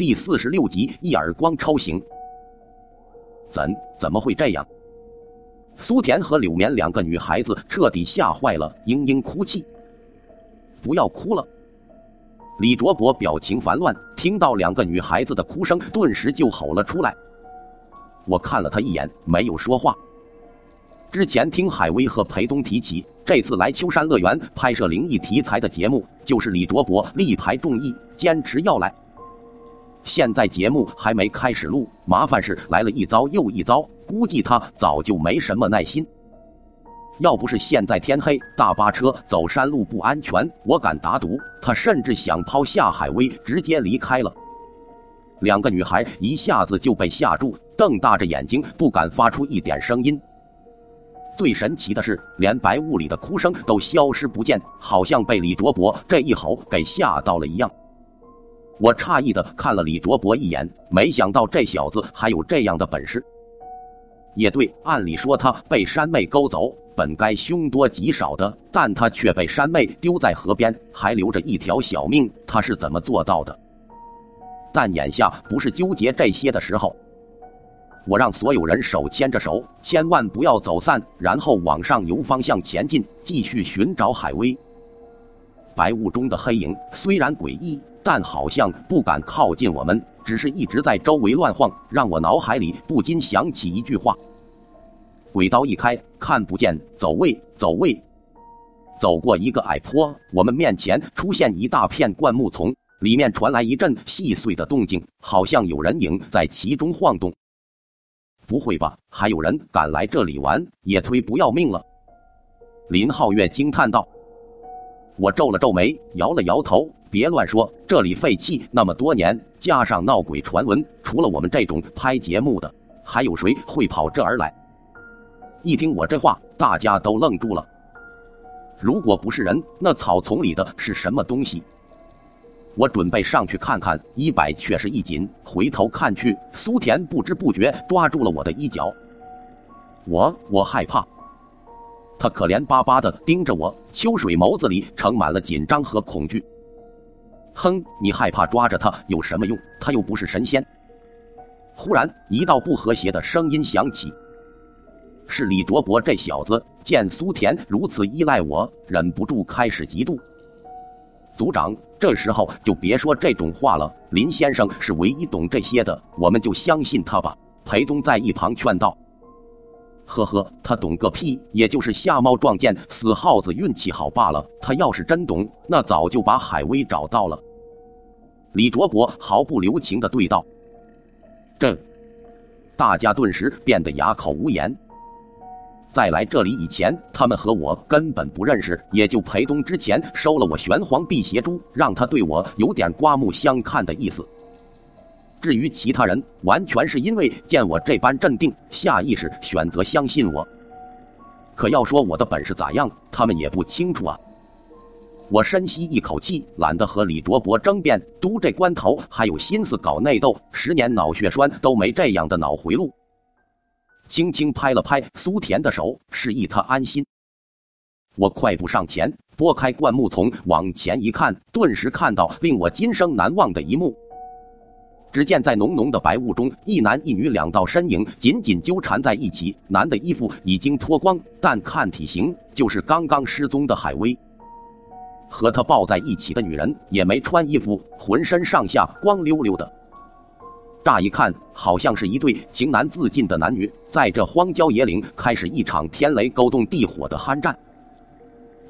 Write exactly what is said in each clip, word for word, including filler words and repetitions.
第四十六集一耳光超行。怎怎么会这样？苏田和柳绵两个女孩子彻底吓坏了，嘤嘤哭泣。不要哭了！李卓博表情烦乱，听到两个女孩子的哭声，顿时就吼了出来。我看了他一眼，没有说话。之前听海威和裴东提起，这次来秋山乐园拍摄灵异题材的节目，就是李卓博力排众议，坚持要来。现在节目还没开始录，麻烦是来了一遭又一遭，估计他早就没什么耐心。要不是现在天黑，大巴车走山路不安全，我敢打赌，他甚至想抛下海威直接离开了。两个女孩一下子就被吓住，瞪大着眼睛，不敢发出一点声音。最神奇的是，连白雾里的哭声都消失不见，好像被李卓博这一吼给吓到了一样。我诧异的看了李卓博一眼，没想到这小子还有这样的本事。也对，按理说他被山妹勾走，本该凶多吉少的，但他却被山妹丢在河边，还留着一条小命，他是怎么做到的？但眼下不是纠结这些的时候。我让所有人手牵着手，千万不要走散，然后往上游方向前进，继续寻找海威。白雾中的黑影虽然诡异，但好像不敢靠近我们，只是一直在周围乱晃，让我脑海里不禁想起一句话：鬼刀一开，看不见，走位，走位。走过一个矮坡，我们面前出现一大片灌木丛，里面传来一阵细碎的动静，好像有人影在其中晃动。不会吧，还有人敢来这里玩，也忒不要命了！林皓月惊叹道。我皱了皱眉，摇了摇头，别乱说，这里废弃那么多年，加上闹鬼传闻，除了我们这种拍节目的，还有谁会跑这儿来？一听我这话，大家都愣住了。如果不是人，那草丛里的是什么东西？我准备上去看看，衣摆却是一紧，回头看去，苏田不知不觉抓住了我的衣角。我我害怕。他可怜巴巴地盯着我，秋水眸子里盛满了紧张和恐惧。哼，你害怕抓着他有什么用？他又不是神仙。忽然，一道不和谐的声音响起。是李卓博这小子，见苏田如此依赖我，忍不住开始嫉妒。组长，这时候就别说这种话了，林先生是唯一懂这些的，我们就相信他吧。裴东在一旁劝道。呵呵，他懂个屁，也就是瞎猫撞见死耗子运气好罢了，他要是真懂，那早就把海威找到了。李卓博毫不留情地对道。这，大家顿时变得哑口无言。在来这里以前，他们和我根本不认识，也就裴东之前收了我玄黄辟邪珠，让他对我有点刮目相看的意思。至于其他人，完全是因为见我这般镇定，下意识选择相信我。可要说我的本事咋样，他们也不清楚啊。我深吸一口气，懒得和李卓博争辩，都这关头还有心思搞内斗，十年脑血栓都没这样的脑回路。轻轻拍了拍苏田的手，示意他安心。我快步上前，拨开灌木丛往前一看，顿时看到令我今生难忘的一幕。只见在浓浓的白雾中，一男一女两道身影紧紧纠缠在一起，男的衣服已经脱光，但看体型就是刚刚失踪的海威。和他抱在一起的女人也没穿衣服，浑身上下光溜溜的。乍一看，好像是一对情难自禁的男女，在这荒郊野岭开始一场天雷勾动地火的酣战。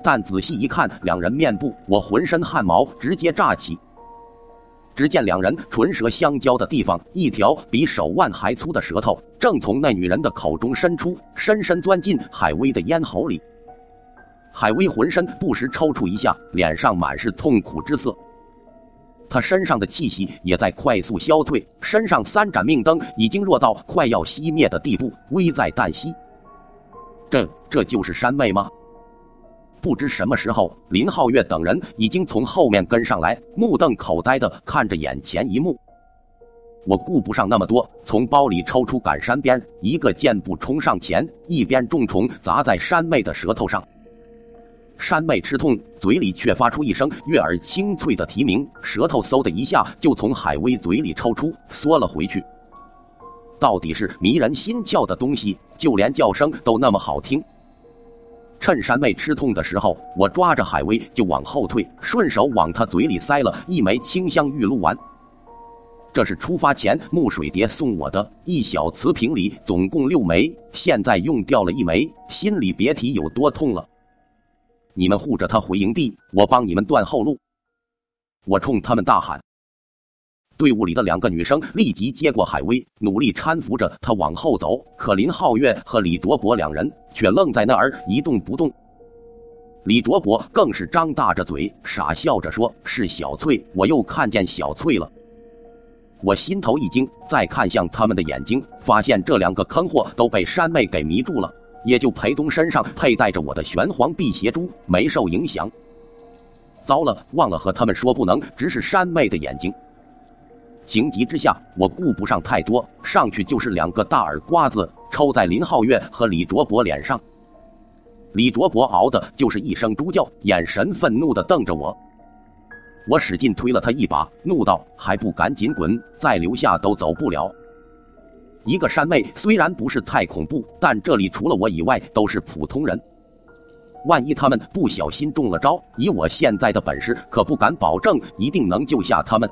但仔细一看，两人面部，我浑身汗毛直接炸起。只见两人唇舌相交的地方，一条比手腕还粗的舌头正从那女人的口中伸出，深深钻进海威的咽喉里。海威浑身不时抽搐一下，脸上满是痛苦之色。他身上的气息也在快速消退，身上三盏命灯已经弱到快要熄灭的地步，危在旦夕。这这就是山妹吗？不知什么时候，林皓月等人已经从后面跟上来，目瞪口呆地看着眼前一幕。我顾不上那么多，从包里抽出赶山鞭，一个箭步冲上前，一边重重砸在山妹的舌头上。山脉吃痛，嘴里却发出一声悦耳清脆的啼鸣，舌头嗖的一下就从海威嘴里抽出，缩了回去。到底是迷人心窍的东西，就连叫声都那么好听。趁山妹吃痛的时候，我抓着海威就往后退，顺手往她嘴里塞了一枚清香玉露丸。这是出发前木水蝶送我的，一小瓷瓶里总共六枚，现在用掉了一枚，心里别提有多痛了。你们护着他回营地，我帮你们断后路。我冲他们大喊。队伍里的两个女生立即接过海威，努力搀扶着她往后走，可林皓月和李卓博两人却愣在那儿一动不动。李卓博更是张大着嘴傻笑着说，是小翠，我又看见小翠了。我心头一惊，再看向他们的眼睛，发现这两个坑货都被山妹给迷住了，也就裴东身上佩戴着我的玄黄辟邪珠没受影响。糟了，忘了和他们说不能直视山妹的眼睛。情急之下，我顾不上太多，上去就是两个大耳瓜子，抽在林皓月和李卓博脸上。李卓博嗷的就是一声猪叫，眼神愤怒地瞪着我。我使劲推了他一把，怒道，还不赶紧滚，再留下都走不了。一个山妹虽然不是太恐怖，但这里除了我以外都是普通人，万一他们不小心中了招，以我现在的本事可不敢保证一定能救下他们。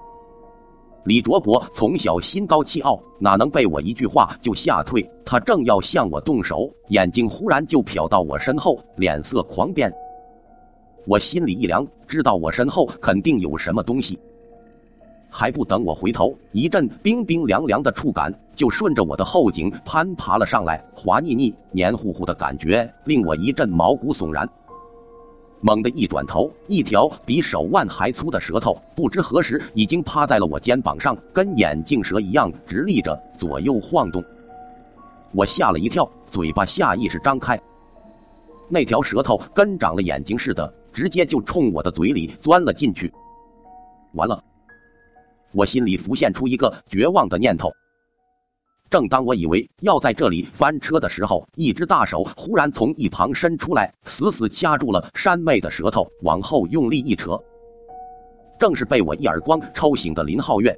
李卓博从小心高气傲，哪能被我一句话就吓退，他正要向我动手，眼睛忽然就瞟到我身后，脸色狂变。我心里一凉，知道我身后肯定有什么东西。还不等我回头，一阵冰冰凉凉的触感就顺着我的后颈攀爬了上来，滑腻腻黏糊糊的感觉令我一阵毛骨悚然。猛地一转头，一条比手腕还粗的舌头不知何时已经趴在了我肩膀上，跟眼镜蛇一样直立着左右晃动。我吓了一跳，嘴巴下意识张开，那条舌头跟长了眼睛似的，直接就冲我的嘴里钻了进去。完了，我心里浮现出一个绝望的念头。正当我以为要在这里翻车的时候，一只大手忽然从一旁伸出来，死死掐住了山妹的舌头，往后用力一扯。正是被我一耳光抽醒的林皓月。